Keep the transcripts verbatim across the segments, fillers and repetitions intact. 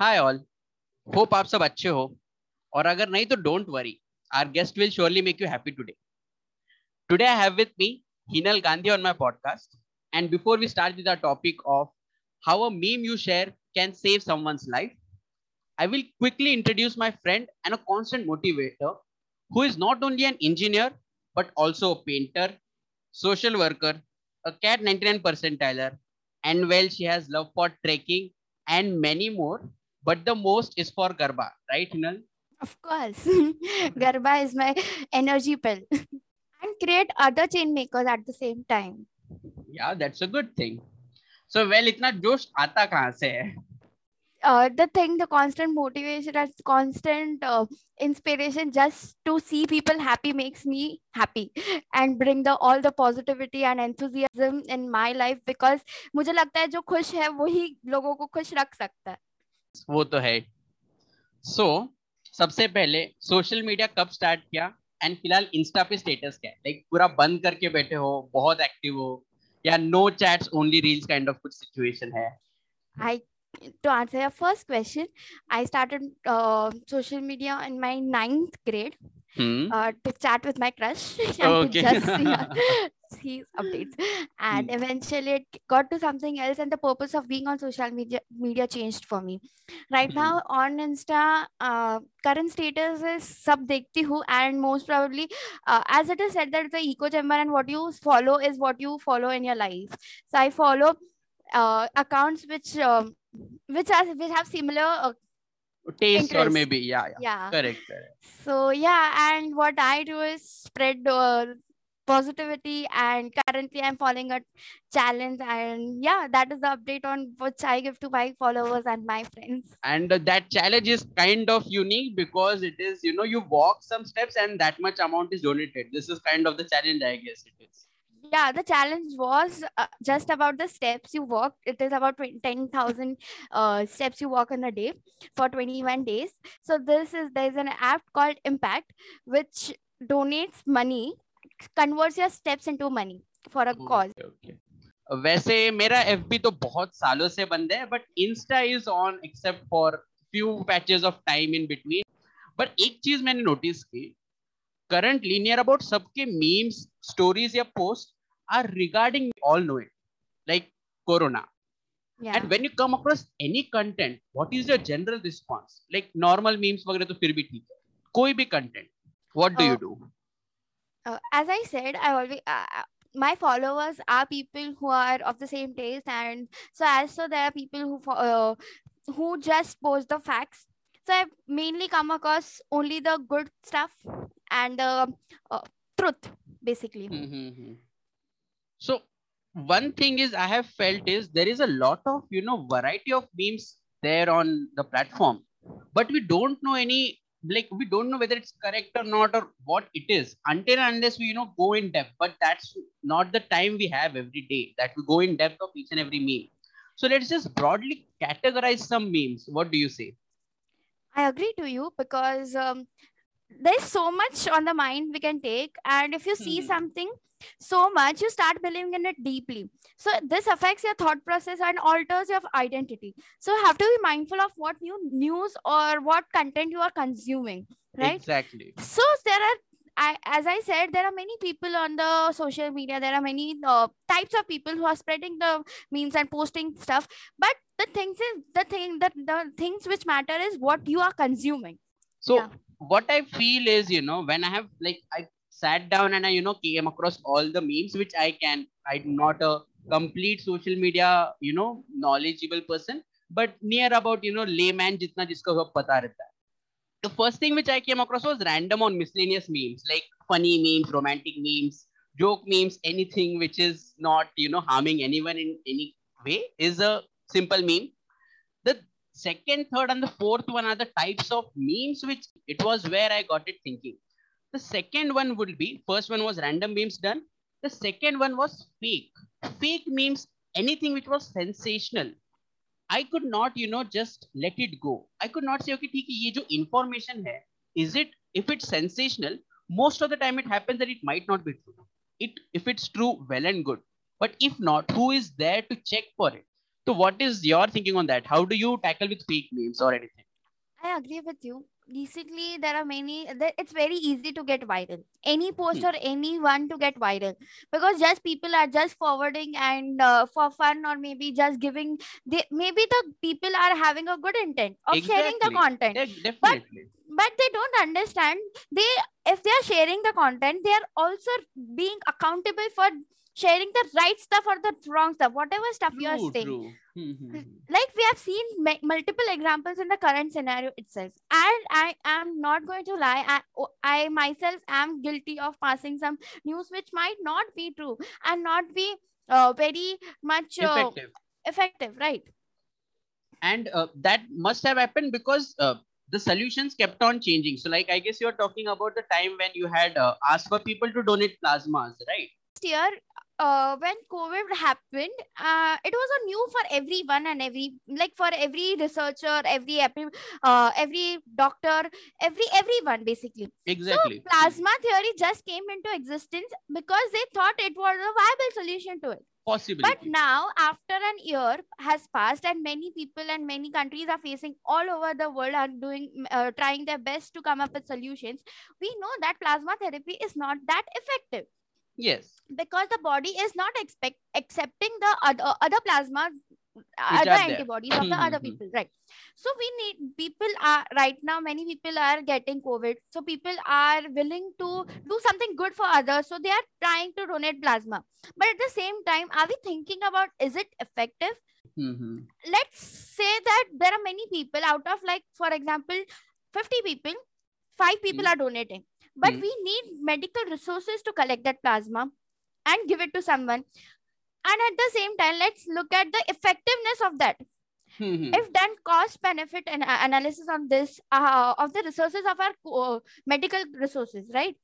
Hi all, hope आप सब अच्छे हो और अगर नहीं तो don't worry, our guest will surely make you happy today. Today I have with me Heenal Gandhi on my podcast and before we start with our topic of how a meme you share can save someone's life, I will quickly introduce my friend and a constant motivator who is not only an engineer but also a painter, social worker, a cat ninety-nine percentiler, and well, she has love for trekking and many more, but the most is for Garba, right Heenal? Of course, Garba is my energy pill. And create other chain makers at the same time. Yeah, that's a good thing. So well, itna josh aata kahan se hai? Uh, the thing, the constant motivation, and constant uh, inspiration just to see people happy makes me happy and bring the all the positivity and enthusiasm in my life because मुझे लगता है जो खुश है वो ही लोगों को खुश रख सकता है। वो तो है। So सबसे पहले सोशल मीडिया कब स्टार्ट किया and फिलहाल इंस्टा पे स्टेटस क्या है? Like पूरा बंद करके बैठे हो, बहुत एक्टिव हो, या no chats only reels kind of कुछ situation है? I To answer your first question, I started uh, social media in my ninth grade hmm. uh, to chat with my crush and okay. to just see, her, see his updates. And hmm. eventually it got to something else and the purpose of being on social media media changed for me. Right hmm. now on Insta, uh, current status is sab dekhti hu and most probably uh, as it is said that the echo chamber and what you follow is what you follow in your life. So I follow uh, accounts which... Um, which has which have similar uh, taste interest. Or maybe yeah yeah, yeah. Correct, correct so yeah and what I do is spread uh, positivity and currently I'm following a challenge and yeah that is the update on which I give to my followers and my friends and uh, that challenge is kind of unique because it is you know you walk some steps and that much amount is donated. This is kind of the challenge, I guess it is. Yeah, the challenge was uh, just about the steps you walk. It is about ten thousand uh, steps you walk in a day for twenty-one days. So this is there's an app called Impact, which donates money, converts your steps into money for a okay, cause. Okay. वैसे मेरा F B तो बहुत सालों से बंद है, but Insta is on except for few patches of time in between. But एक चीज मैंने notice की, currently near about सबके memes, stories या posts are regarding all knowing like corona yeah. and when you come across any content what is your general response like normal memes वगैरह तो फिर भी ठीक है कोई भी content what do uh, you do uh, as I said I always uh, my followers are people who are of the same taste and so as so there are people who uh, who just post the facts so I mainly come across only the good stuff and the uh, truth basically mm-hmm. So one thing is I have felt is there is a lot of you know variety of memes there on the platform but we don't know any like we don't know whether it's correct or not or what it is until unless we you know go in depth but that's not the time we have every day that we go in depth of each and every meme. So let's just broadly categorize some memes. What do you say? I agree to you because um, there's so much on the mind we can take and if you see mm-hmm. something so much you start believing in it deeply so this affects your thought process and alters your identity so you have to be mindful of what new news or what content you are consuming, right? Exactly. So there are I, as I said there are many people on the social media there are many uh, types of people who are spreading the memes and posting stuff but the things is the thing that the things which matter is what you are consuming so yeah. What I feel is, you know, when I have like I sat down and I, you know, came across all the memes, which I can, I'm not a complete social media, you know, knowledgeable person, but near about, you know, layman jitna jisko sab pata rehta hai. The first thing which I came across was random on miscellaneous memes, like funny memes, romantic memes, joke memes, anything which is not, you know, harming anyone in any way is a simple meme. The second, third, and the fourth one are the types of memes, which it was where I got it thinking. The second one would be, first one was random memes done. The second one was fake. Fake memes, anything which was sensational. I could not, you know, just let it go. I could not say, okay, theek hai, ye jo information hai, is it, if it's sensational, most of the time it happens that it might not be true. It, if it's true, well and good. But if not, who is there to check for it? So what is your thinking on that? How do you tackle with fake names or anything? I agree with you. Recently, there are many, it's very easy to get viral. Any post hmm. or anyone to get viral, because just people are just forwarding and uh, for fun, or maybe just giving, they, maybe the people are having a good intent of exactly. sharing the content. Yeah, definitely. But, but they don't understand. They, if they are sharing the content, they are also being accountable for sharing the right stuff or the wrong stuff, whatever stuff true, you are saying. Like we have seen multiple examples in the current scenario itself. And I am not going to lie, I, I myself am guilty of passing some news which might not be true and not be uh, very much uh, effective. effective, right? And uh, that must have happened because uh, the solutions kept on changing. So like, I guess you're talking about the time when you had uh, asked for people to donate plasmas, right? Year uh, when COVID happened, uh, it was a new for everyone and every, like for every researcher, every uh, every doctor, every everyone basically. Exactly. So plasma theory just came into existence because they thought it was a viable solution to it. Possibly. But now, after an year has passed, and many people and many countries are facing all over the world are doing, uh, trying their best to come up with solutions. We know that plasma therapy is not that effective. Yes, because the body is not expect accepting the other, other plasma, other antibodies of the other people, right? So we need people are right now, many people are getting COVID. So people are willing to do something good for others. So they are trying to donate plasma. But at the same time, are we thinking about, is it effective? Mm-hmm. Let's say that there are many people out of, like, for example, fifty people, five people mm-hmm. are donating. But hmm. we need medical resources to collect that plasma and give it to someone. And at the same time, let's look at the effectiveness of that. Hmm. If done cost-benefit and analysis on this, uh, of the resources of our uh, medical resources, right?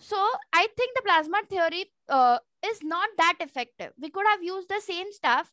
So I think the plasma theory uh, is not that effective. We could have used the same stuff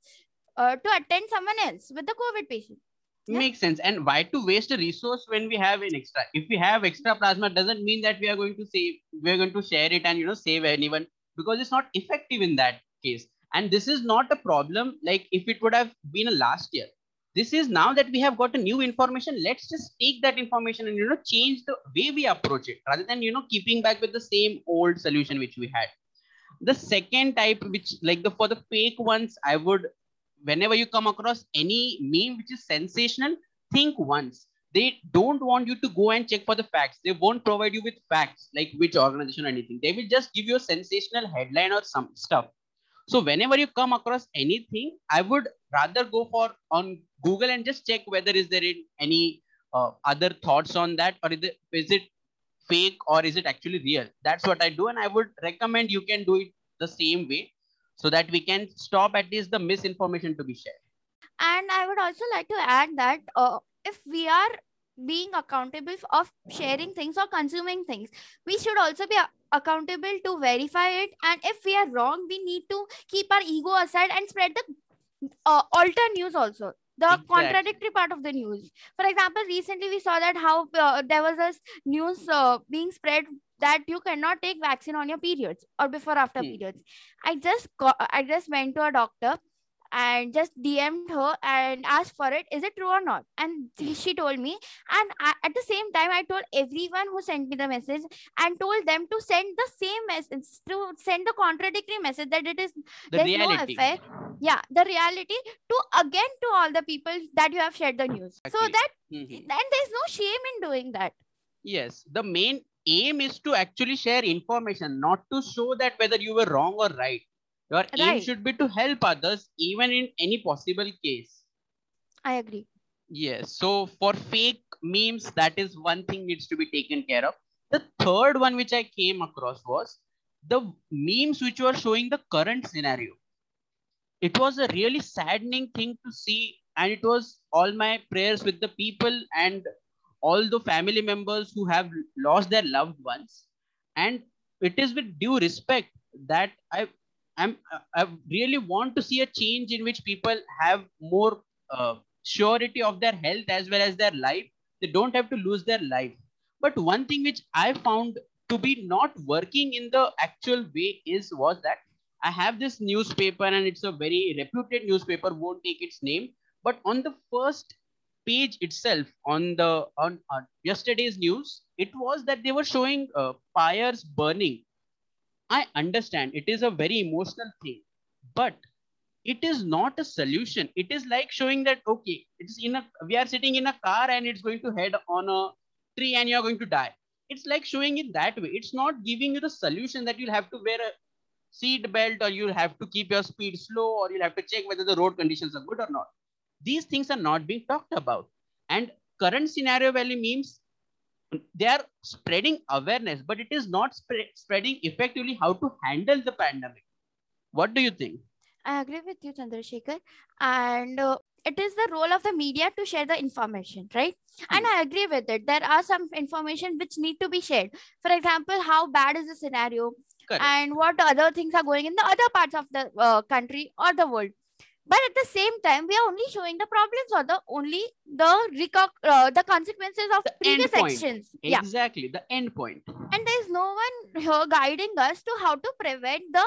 uh, to attend someone else with the COVID patient. Yeah. Makes sense. And why to waste a resource when we have an extra? If we have extra plasma, doesn't mean that we are going to save, we are going to share it and, you know, save anyone, because it's not effective in that case. And this is not a problem. Like if it would have been a last year, this is now that we have got a new information. Let's just take that information and, you know, change the way we approach it rather than, you know, keeping back with the same old solution which we had. The second type, which like the for the fake ones, I would. Whenever you come across any meme which is sensational, think once. They don't want you to go and check for the facts. They won't provide you with facts, like which organization or anything. They will just give you a sensational headline or some stuff. So whenever you come across anything, I would rather go for on Google and just check whether is there any uh, other thoughts on that, or is it, is it fake or is it actually real? That's what I do. And I would recommend you can do it the same way, so that we can stop at least the misinformation to be shared. And I would also like to add that uh, if we are being accountable of sharing things or consuming things, we should also be accountable to verify it. And if we are wrong, we need to keep our ego aside and spread the uh, alter news also. The exactly. contradictory part of the news. For example, recently we saw that how uh, there was a news uh, being spread that you cannot take vaccine on your periods or before after hmm. periods. I just got, I just went to a doctor and just D M'd her and asked for it. Is it true or not? And she told me. And I, at the same time, I told everyone who sent me the message and told them to send the same message, to send the contradictory message that it is the there's reality. No effect. Yeah, the reality to again to all the people that you have shared the news. Okay. So that mm-hmm. then there's no shame in doing that. Yes, the main aim is to actually share information, not to show that whether you were wrong or right. Your right. aim should be to help others, even in any possible case. I agree. Yes. So for fake memes, that is one thing needs to be taken care of. The third one which I came across was the memes which were showing the current scenario. It was a really saddening thing to see. And it was all my prayers with the people and all the family members who have lost their loved ones. And it is with due respect that I I'm, I really want to see a change in which people have more uh, surety of their health as well as their life. They don't have to lose their life. But one thing which I found to be not working in the actual way is was that I have this newspaper and it's a very reputed newspaper, won't take its name. But on the first page itself, on the on, on yesterday's news, it was that they were showing uh, pyres burning. I understand it is a very emotional thing, but it is not a solution. It is like showing that, okay, it's in a, we are sitting in a car and it's going to head on a tree and you're going to die. It's like showing it that way. It's not giving you the solution that you'll have to wear a seat belt or you'll have to keep your speed slow or you'll have to check whether the road conditions are good or not. These things are not being talked about. And current scenario value memes, they are spreading awareness, but it is not spread, spreading effectively how to handle the pandemic. What do you think? I agree with you, Chandrasekhar. And uh, it is the role of the media to share the information, right? And I agree with it. There are some information which need to be shared. For example, how bad is the scenario? Correct. And what other things are going in the other parts of the uh, country or the world. But at the same time, we are only showing the problems or the only the uh, the consequences of the previous actions. Exactly, yeah. The end point. And there is no one here guiding us to how to prevent the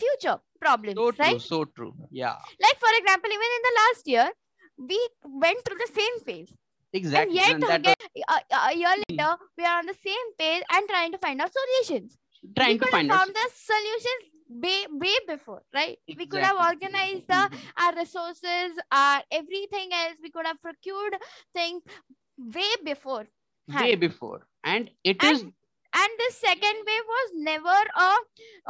future problems. So true, right? So true. Yeah. Like for example, even in the last year, we went through the same phase. Exactly. And yet and again, was... a, a year later, we are on the same page and trying to find out solutions. Trying we to find out the solutions. Way, way before, right? Exactly. We could have organized the, our resources, our everything else. We could have procured things way before. Way before. And it and, is... And this second wave was never a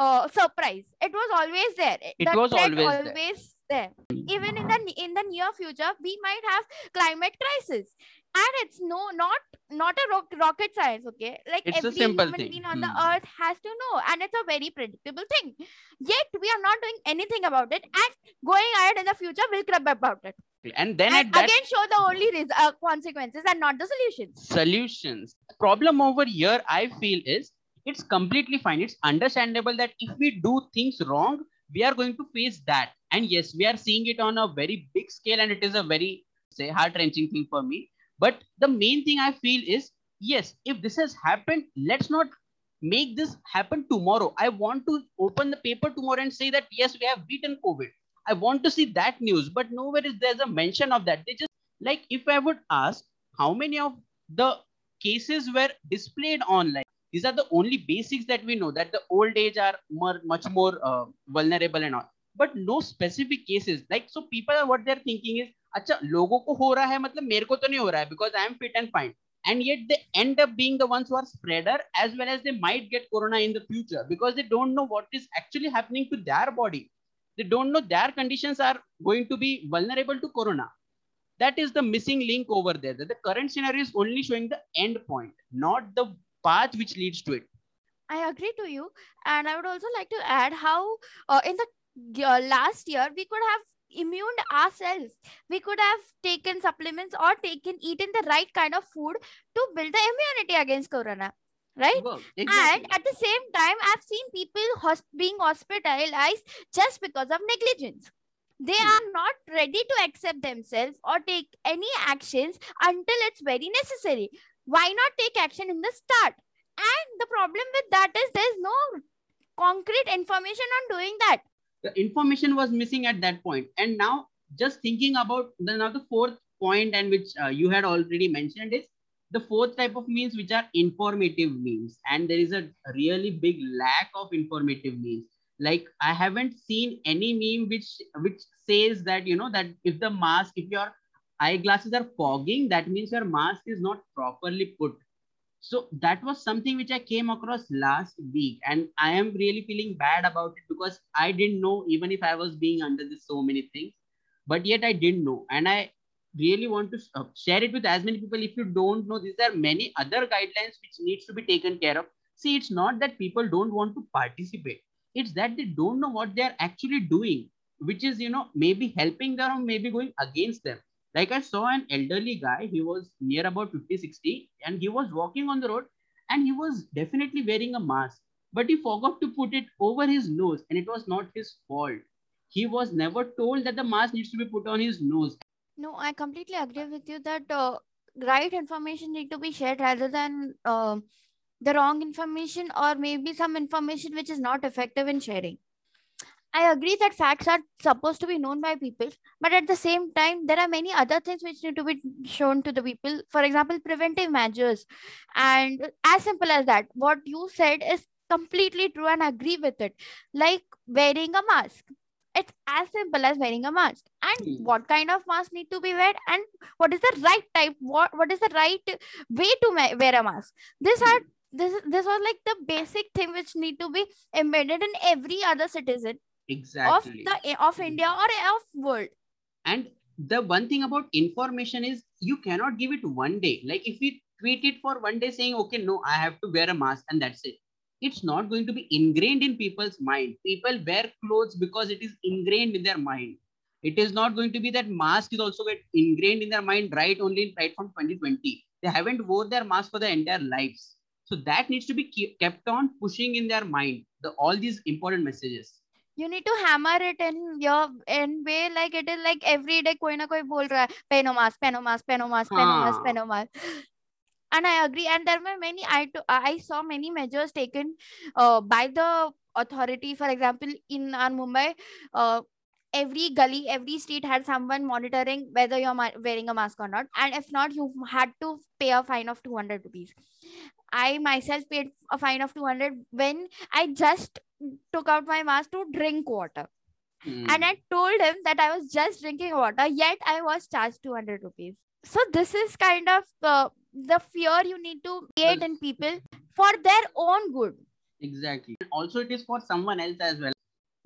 uh, surprise. It was always there. It the was always, always there. there. Even in the, in the near future, we might have climate crisis. And it's no, not, not a rock, rocket science, okay? Like it's every human thing. being on hmm. the earth has to know. And it's a very predictable thing. Yet, we are not doing anything about it. And going ahead in the future, we'll crap about it. And then and at that... again, show the only uh, consequences and not the solutions. Solutions. The problem over here, I feel, is it's completely fine. It's understandable that if we do things wrong, we are going to face that. And yes, we are seeing it on a very big scale. And it is a very, say, heart-wrenching thing for me. But the main thing I feel is, yes, if this has happened, let's not make this happen tomorrow. I want to open the paper tomorrow and say that, yes, we have beaten COVID. I want to see that news, but nowhere is there's a mention of that. They just, like, if I would ask how many of the cases were displayed online, these are the only basics that we know, that the old age are more, much more uh, vulnerable and all. But no specific cases. Like, so people are, what they're thinking is, अच्छा लोगों को हो रहा है मतलब मेरे को तो नहीं हो रहा है because I am fit and fine, and yet they end up being the ones who are spreader as well as they might get corona in the future because they don't know what is actually happening to their body. They don't know their conditions are going to be vulnerable to corona. That is the missing link over there. That the current scenario is only showing the end point, not the path which leads to it. I agree to you, and I would also like to add how uh, in the uh, last year we could have immune ourselves. We could have taken supplements or taken eaten the right kind of food to build the immunity against corona, right? Well, exactly. And at the same time, I've seen people being hospitalized just because of negligence. They are not ready to accept themselves or take any actions until it's very necessary. Why not take action in the start? And the problem with that is there's no concrete information on doing that. The information was missing at that point. And now just thinking about the, now the fourth point, and which uh, you had already mentioned, is the fourth type of memes, which are informative memes. And there is a really big lack of informative memes. Like I haven't seen any meme which which says that, you know, that if the mask, if your eyeglasses are fogging, that means your mask is not properly put. So that was something which I came across last week, and I am really feeling bad about it because I didn't know, even if I was being under this so many things, but yet I didn't know. And I really want to share it with as many people. If you don't know, these are many other guidelines which needs to be taken care of. See, it's not that people don't want to participate. It's that they don't know what they're actually doing, which is, you know, maybe helping them or maybe going against them. Like I saw an elderly guy, he was near about fifty, sixty, and he was walking on the road and he was definitely wearing a mask, but he forgot to put it over his nose, and it was not his fault. He was never told that the mask needs to be put on his nose. No, I completely agree with you that uh, right information need to be shared rather than uh, the wrong information or maybe some information which is not effective in sharing. I agree that facts are supposed to be known by people, but at the same time, there are many other things which need to be shown to the people. For example, preventive measures. And as simple as that, what you said is completely true and agree with it. Like wearing a mask. It's as simple as wearing a mask. And mm. what kind of mask need to be wear, and what is the right type? What, what is the right way to wear a mask? These mm. are this, this was like the basic thing which need to be embedded in every other citizen. Exactly. Of, the, of India or of world. And the one thing about information is you cannot give it one day. Like if we tweet it for one day saying, okay, no, I have to wear a mask and that's it. It's not going to be ingrained in people's mind. People wear clothes because it is ingrained in their mind. It is not going to be that mask is also get ingrained in their mind right only right from twenty twenty. They haven't wore their mask for their entire lives. So that needs to be keep, kept on pushing in their mind, the, all these important messages. You need to hammer it in your in way, like it is like every day koi na koi bol raha hai, pehno mask, pehno mask, pehno mask, pehno mask, pehno mask. And I agree. And there were many, I, I saw many measures taken uh, by the authority. For example, in uh, Mumbai, uh, every gully, every street had someone monitoring whether you're wearing a mask or not. And if not, you had to pay a fine of two hundred rupees. I myself paid a fine of two hundred when I just took out my mask to drink water. Mm. And I told him that I was just drinking water, yet I was charged two hundred rupees. So this is kind of uh, the fear you need to create in people for their own good. Exactly. And also it is for someone else as well.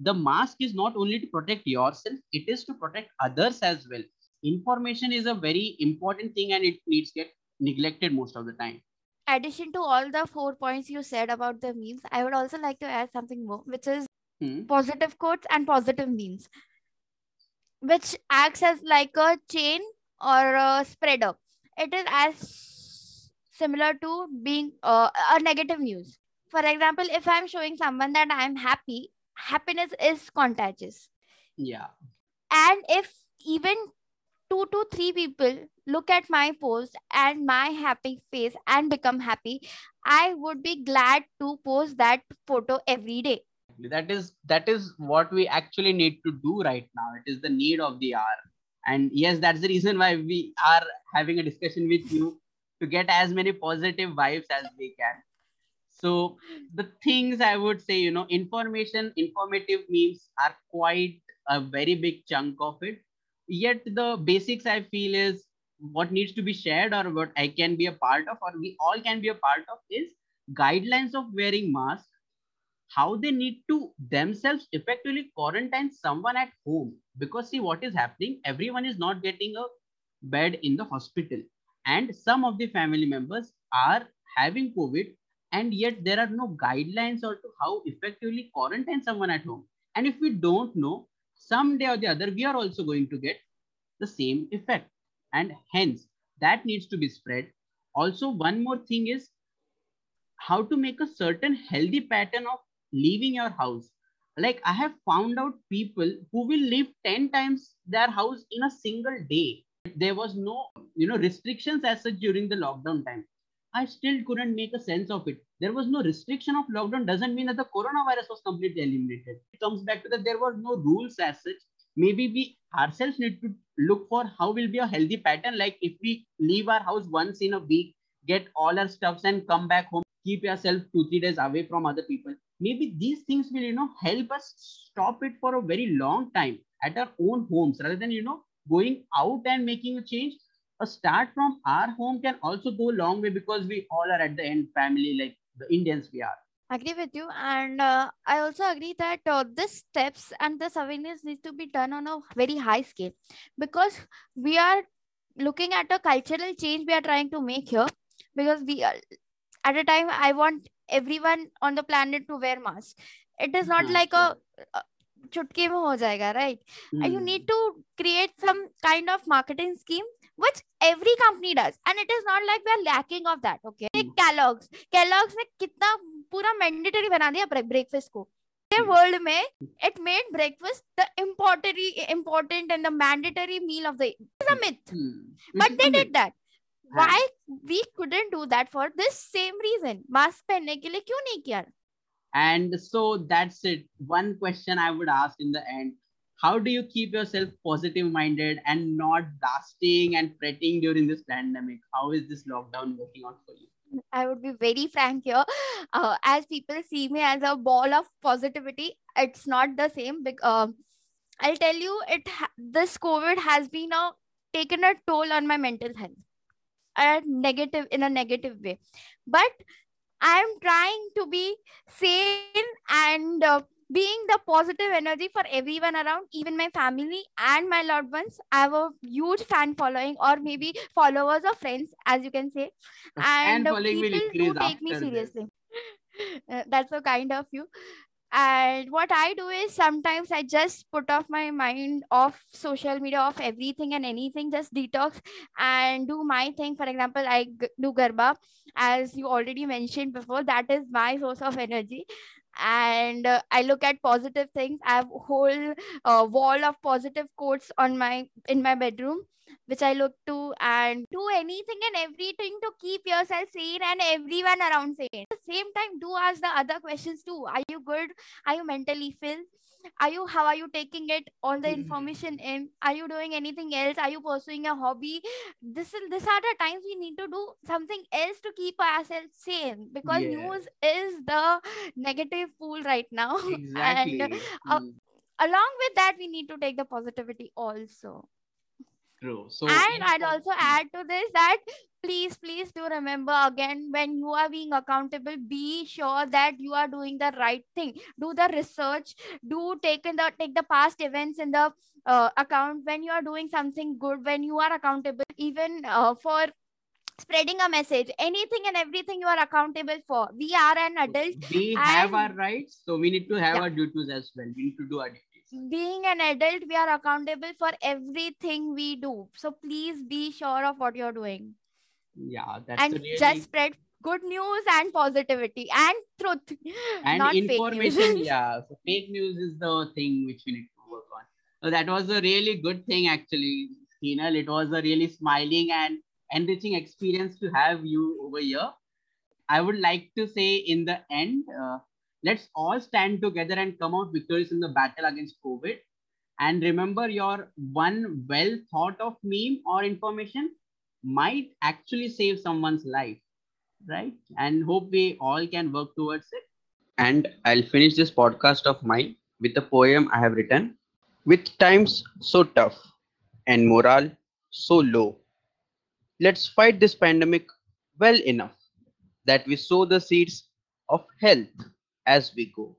The mask is not only to protect yourself, it is to protect others as well. Information is a very important thing and it needs to get neglected most of the time. In addition to all the four points you said about the memes, I would also like to add something more, which is hmm. positive quotes and positive memes, which acts as like a chain or a spreader. It is as similar to being uh, a negative news. For example, if I'm showing someone that I'm happy, happiness is contagious. Yeah. And if even two to three people look at my post and my happy face and become happy, I would be glad to post that photo every day. That is, that is what we actually need to do right now. It is the need of the hour. And yes, that's the reason why we are having a discussion with you to get as many positive vibes as we can. So the things I would say, you know, information, informative memes are quite a very big chunk of it. Yet the basics I feel is what needs to be shared or what I can be a part of or we all can be a part of is guidelines of wearing masks, how they need to themselves effectively quarantine someone at home. Because see what is happening, everyone is not getting a bed in the hospital and some of the family members are having COVID and yet there are no guidelines or to how effectively quarantine someone at home. And if we don't know, someday or the other, we are also going to get the same effect. And hence, that needs to be spread. Also, one more thing is how to make a certain healthy pattern of leaving your house. Like I have found out people who will leave ten times their house in a single day. There was no, you know, restrictions as such during the lockdown time. I still couldn't make a sense of it. There was no restriction of lockdown. Doesn't mean that the coronavirus was completely eliminated. It comes back to that there were no rules as such. Maybe we ourselves need to look for how will be a healthy pattern. Like if we leave our house once in a week, get all our stuffs and come back home, keep yourself two, three days away from other people. Maybe these things will, you know, help us stop it for a very long time at our own homes rather than, you know, going out and making a change. A start from our home can also go a long way because we all are at the end family, like the Indians we are. I agree with you. And uh, I also agree that uh, these steps and this awareness needs to be done on a very high scale because we are looking at a cultural change we are trying to make here because we are, at a time, I want everyone on the planet to wear masks. It is not mm-hmm. like a... a chutke mein ho jayega, right? Mm. You need to create some kind of marketing scheme which every company does and it is not like we are lacking of that, okay? Mm. Kellogg's. Kellogg's ne kitna pura mandatory bana diya breakfast ko. In the world mein, it made breakfast the important, important and the mandatory meal of the... It's a myth. Mm. But they did that. Why we couldn't do that for this same reason? Mask pehne ke liye kyun nahi kiya? And so that's it. One question I would ask in the end: how do you keep yourself positive minded and not blasting and fretting during this pandemic? How is this lockdown working out for you? I would be very frank here. Uh, as people see me as a ball of positivity, it's not the same. Because, uh, I'll tell you, it ha- this COVID has been a, taken a toll on my mental health, a negative in a negative way. But I'm trying to be sane and uh, being the positive energy for everyone around, even my family and my loved ones. I have a huge fan following, or maybe followers or friends, as you can say. And, and people do take me seriously. Uh, that's so kind of you. And what I do is sometimes I just put off my mind off social media, off everything and anything, just detox and do my thing. For example, I g- do Garba, as you already mentioned before. That is my source of energy. And uh, I look at positive things. I have a whole uh, wall of positive quotes on my in my bedroom, which I look to, and do anything and everything to keep yourself sane and everyone around sane. At the same time, do ask the other questions too. Are you good? Are you mentally filled? Are you, how are you taking it, all the mm-hmm. information in? Are you doing anything else? Are you pursuing a hobby? This is, these are the times we need to do something else to keep ourselves sane, because yeah. news is the negative pool right now. Exactly. And uh, mm. along with that, we need to take the positivity also. True. So, and I'd also add to this that please, please do remember again, when you are being accountable, be sure that you are doing the right thing. Do the research, do take in the, take the past events in the uh, account when you are doing something good, when you are accountable, even uh, for spreading a message, anything and everything you are accountable for. We are an adult. We and, have our rights, so we need to have yeah. our duties as well. We need to do our duties. Being an adult, we are accountable for everything we do. So please be sure of what you're doing. Yeah, that's and really... just spread good news and positivity and truth and not information. Fake yeah, so fake news is the thing which we need to work on. So that was a really good thing, actually, Heenal. It was a really smiling and enriching experience to have you over here. I would like to say in the end. Uh, Let's all stand together and come out victorious in the battle against COVID. And remember, your one well thought of meme or information might actually save someone's life, right? And hope we all can work towards it. And I'll finish this podcast of mine with a poem I have written. With times so tough and morale so low, let's fight this pandemic well enough that we sow the seeds of health as we go.